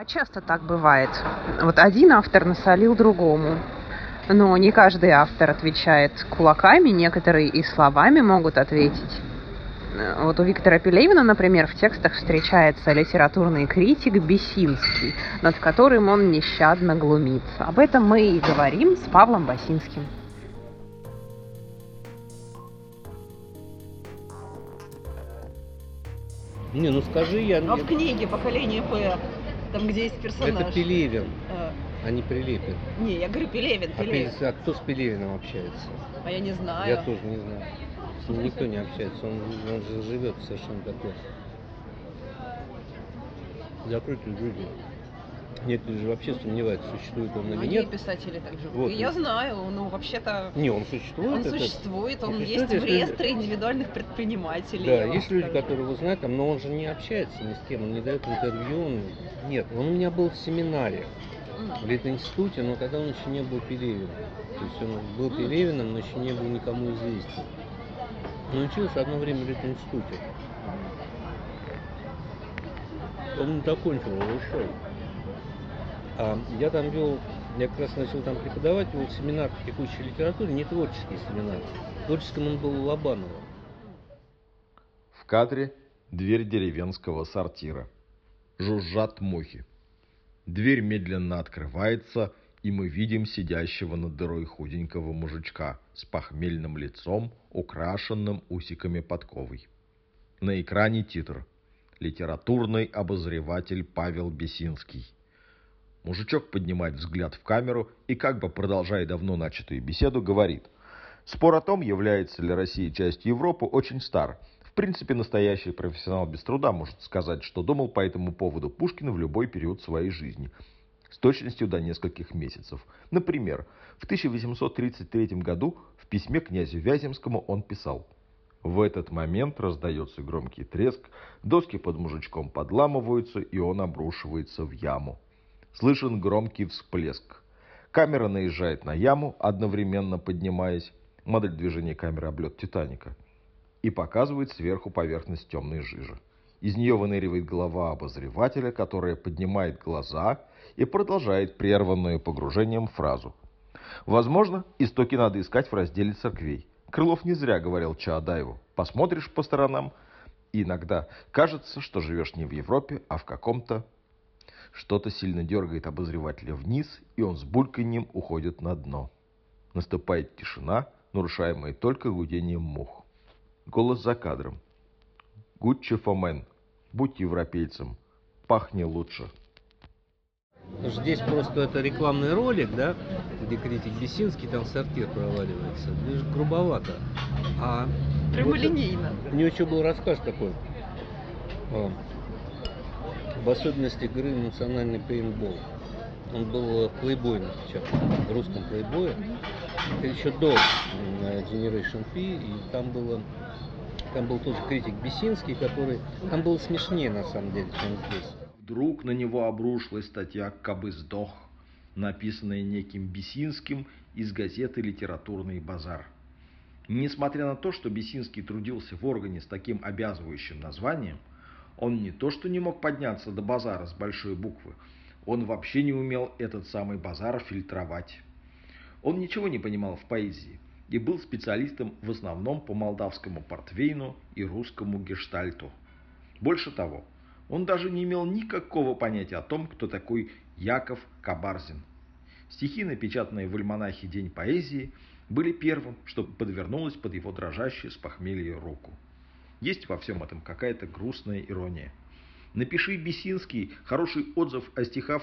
А часто так бывает. Вот один автор насолил другому. Но не каждый автор отвечает кулаками, некоторые и словами могут ответить. Вот у Виктора Пелевина, например, в текстах встречается литературный критик Басинский, над которым он нещадно глумится. Об этом мы и говорим с Павлом Басинским. Не, ну скажи я... А в книге «Поколение П», там где есть персонаж... Это Пелевин. А не Прилепин. Не, я говорю Пелевин. А кто с Пелевином общается? А я не знаю. Я тоже не знаю. С ним никто не общается. Он же живет совершенно такой. Закрытые люди. Некоторые же вообще сомневаются, существует он или нет. Многие писатели так живут. Вот. И я знаю, ну вообще-то... Не, он существует. Он существует, он есть в реестре индивидуальных предпринимателей. Да, есть люди, которые его знают, но он же не общается ни с кем, он не дает интервью. Нет, он у меня был в семинаре. В Лит-институте, но тогда он еще не был Пелевиным. То есть он был Пелевиным, но еще не был никому известен. Он учился одно время в Лит-институте. Он не докончил, он ушел. А я там вел, я как раз начал там преподавать, вел семинар по текущей литературе, не творческий семинар. Творческим он был у Лобанова. В кадре дверь деревенского сортира. Жужжат мухи. Дверь медленно открывается, и мы видим сидящего над дырой худенького мужичка с похмельным лицом, украшенным усиками подковой. На экране титр. Литературный обозреватель Павел Басинский. Мужичок поднимает взгляд в камеру и, как бы продолжая давно начатую беседу, говорит: «Спор о том, является ли Россия частью Европы, очень стар. В принципе, настоящий профессионал без труда может сказать, что думал по этому поводу Пушкин в любой период своей жизни, с точностью до нескольких месяцев. Например, в 1833 году в письме князю Вяземскому он писал: «В этот момент раздается громкий треск, доски под мужичком подламываются, и он обрушивается в яму. Слышен громкий всплеск. Камера наезжает на яму, одновременно поднимаясь». Модель движения камеры — облет «Титаника». И показывает сверху поверхность темной жижи. Из нее выныривает голова обозревателя, которая поднимает глаза и продолжает прерванную погружением фразу. Возможно, истоки надо искать в разделе церквей. Крылов не зря говорил Чаадаеву: «Посмотришь по сторонам, и иногда кажется, что живешь не в Европе, а в каком-то...» Что-то сильно дергает обозревателя вниз, и он с бульканьем уходит на дно. Наступает тишина, нарушаемая только гудением мух. Голос за кадром. Gutschefoman. Будь европейцем. Пахни лучше. Здесь просто это рекламный ролик, да, где критик Басинский, там сортир проваливается. Грубовато. А прямолинейно. Вот, у него еще был рассказ такой. В особенности игры «Национальный пейнтбол». Он был в «Плейбое» напечатан, в русском «Плейбое». Это еще до Generation P, и там был тоже критик Басинский, который... Там было смешнее, на самом деле, чем здесь. Вдруг на него обрушилась статья «Кабы сдох», написанная неким Басинским из газеты «Литературный базар». Несмотря на то, что Басинский трудился в органе с таким обязывающим названием, он не то что не мог подняться до базара с большой буквы, он вообще не умел этот самый базар фильтровать. Он ничего не понимал в поэзии и был специалистом в основном по молдавскому портвейну и русскому гештальту. Больше того, он даже не имел никакого понятия о том, кто такой Яков Кабарзин. Стихи, напечатанные в альманахе «День поэзии», были первым, что подвернулось под его дрожащую с похмелья руку. Есть во всем этом какая-то грустная ирония. Напиши, Басинский, хороший отзыв о стихах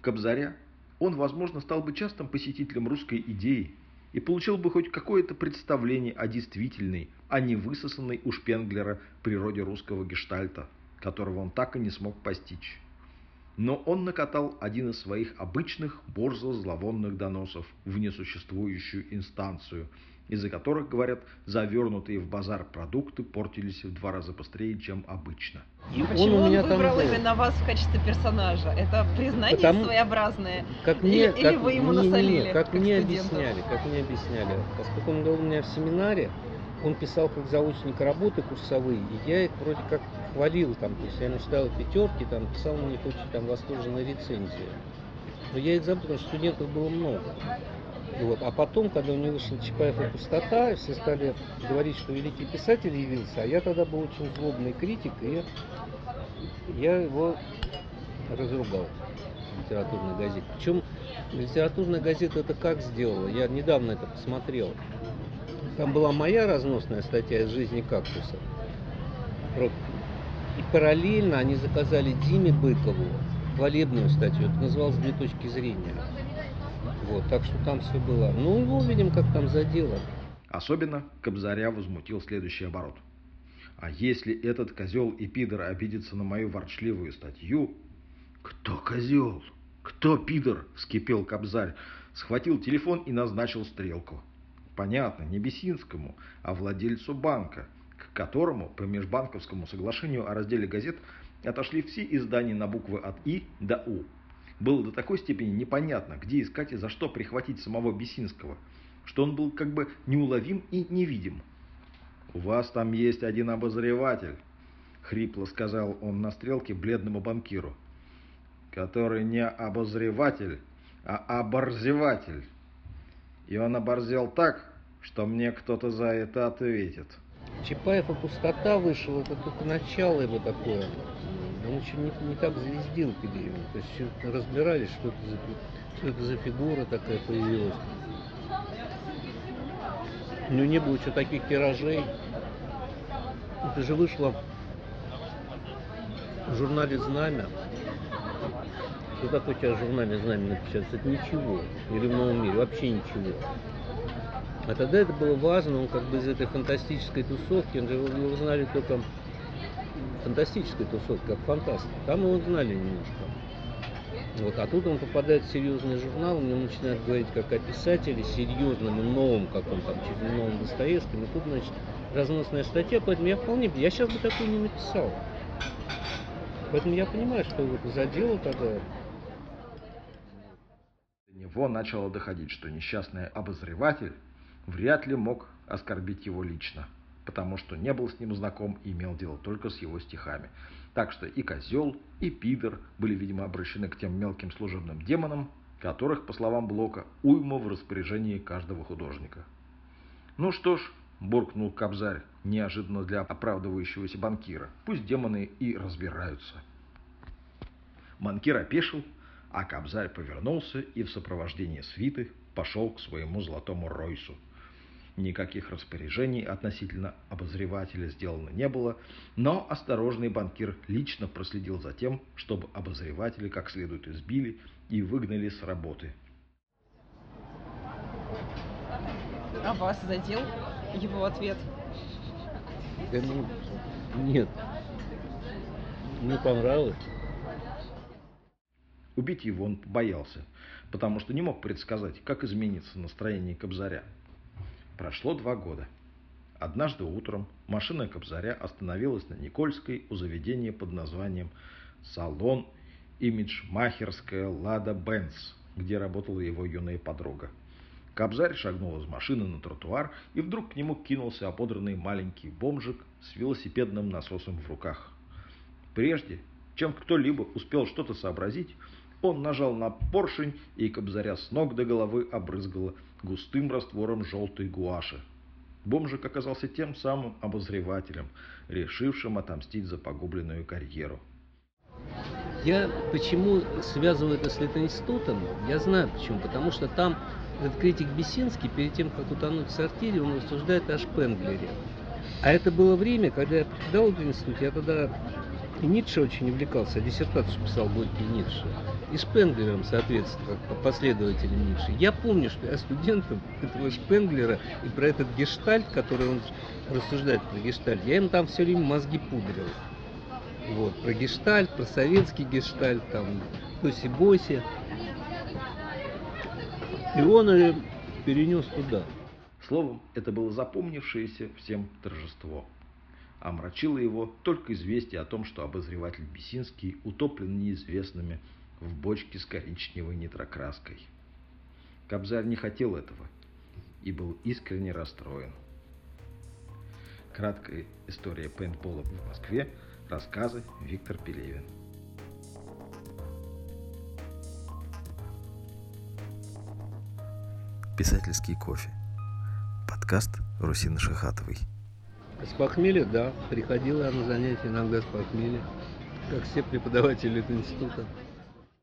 Кобзаря, он, возможно, стал бы частым посетителем русской идеи и получил бы хоть какое-то представление о действительной, а не высосанной у Шпенглера природе русского гештальта, которого он так и не смог постичь. Но он накатал один из своих обычных борзо-зловонных доносов в несуществующую инстанцию, из-за которых, говорят, завернутые в базар продукты портились в 2 раза быстрее, чем обычно. И почему он выбрал именно вас в качестве персонажа? Это признание своеобразное? Или вы ему насолили? Как мне объясняли. Поскольку он был у меня в семинаре, он писал как заочник работы курсовые, и я их вроде как хвалил, там, то есть я начитал пятерки, там, писал на них очень там, восторженные рецензии. Но я их забыл, потому что студентов было много. Вот. А потом, когда у него вышел «Чапаев и пустота», все стали говорить, что великий писатель явился, а я тогда был очень злобный критик, и я его разругал в литературной газете. Причем литературная газета это как сделала? Я недавно это посмотрел. Там была моя разносная статья из жизни кактуса. И параллельно они заказали Диме Быкову хвалебную статью. Это называлось «Две точки зрения». Вот, так что там все было. Ну, его увидим, как там задело. Особенно Кобзаря возмутил следующий оборот. А если этот козел и пидор обидится на мою ворчливую статью... Кто козел? Кто пидор? Вскипел Кобзарь. Схватил телефон и назначил стрелку. Понятно, не Бесинскому, а владельцу банка, к которому по межбанковскому соглашению о разделе газет отошли все издания на буквы от «и» до «у». Было до такой степени непонятно, где искать и за что прихватить самого Бесинского, что он был как бы неуловим и невидим. «У вас там есть один обозреватель», — хрипло сказал он на стрелке бледному банкиру, «который не обозреватель, а оборзеватель. И он оборзел так, что мне кто-то за это ответит». «Чапаев и пустота» вышел, это только начало его такое. Он еще не так звездил Пелевин. То есть разбирались, что это за фигура такая появилась. Но не было еще таких тиражей. Это же вышло в журнале «Знамя». Что такое у тебя в журнале «Знамя» напечатается? Это ничего. Или в «Новом мире» вообще ничего. А тогда это было важно, он как бы из этой фантастической тусовки, он же его знали только фантастической тусовки, как фантаст. Там его знали немножко. Вот. А тут он попадает в серьезный журнал, он начинает говорить как о писателе, серьезном и новом, как он там, чуть ли не новом Достоевском. И тут, значит, разносная статья, поэтому я вполне... Я сейчас бы такую не написал. Поэтому я понимаю, что его задело тогда... До него начало доходить, что несчастный обозреватель вряд ли мог оскорбить его лично, потому что не был с ним знаком и имел дело только с его стихами. Так что и козел, и пидор были, видимо, обращены к тем мелким служебным демонам, которых, по словам Блока, уйма в распоряжении каждого художника. «Ну что ж», – буркнул Кобзарь, неожиданно для оправдывающегося банкира, – «пусть демоны и разбираются». Банкир опешил, а Кобзарь повернулся и в сопровождении свиты пошел к своему золотому Ройсу. Никаких распоряжений относительно обозревателя сделано не было, но осторожный банкир лично проследил за тем, чтобы обозревателя как следует избили и выгнали с работы. А вас задел его ответ? Да нет, мне понравилось. Убить его он боялся, потому что не мог предсказать, как изменится настроение Кобзаря. Прошло 2 года. Однажды утром машина Кобзаря остановилась на Никольской у заведения под названием «Салон Имиджмахерская Лада Бенц», где работала его юная подруга. Кобзарь шагнул из машины на тротуар, и вдруг к нему кинулся ободранный маленький бомжик с велосипедным насосом в руках. Прежде чем кто-либо успел что-то сообразить, он нажал на поршень, и Кобзаря с ног до головы обрызгало густым раствором желтой гуаши. Бомжик оказался тем самым обозревателем, решившим отомстить за погубленную карьеру. Я почему связываю это с Лит-институтом? Я знаю почему. Потому что там этот критик Бесинский, перед тем, как утонуть в сортире, он рассуждает о Шпенглере. А это было время, когда я преподавал в институте, я тогда... И Ницше очень увлекался, диссертацию писал Горький Ницше. И Шпенглером, соответственно, как последователем Ницше. Я помню, что я студентом этого Шпенглера и про этот гештальт, который он рассуждает про гештальт, я им там все время мозги пудрил. Вот, про гештальт, про советский гештальт, там, тоси-боси. И он ее перенес туда. Словом, это было запомнившееся всем торжество. Омрачило его только известие о том, что обозреватель Бесинский утоплен неизвестными в бочке с коричневой нитрокраской. Кобзарь не хотел этого и был искренне расстроен. Краткая история пейнтбола в Москве Рассказы Виктор Пелевин. Писательский кофе. Подкаст Русины Шихатовой. С похмелья, да. Приходила я на занятия иногда с похмелья, как все преподаватели Лит-института.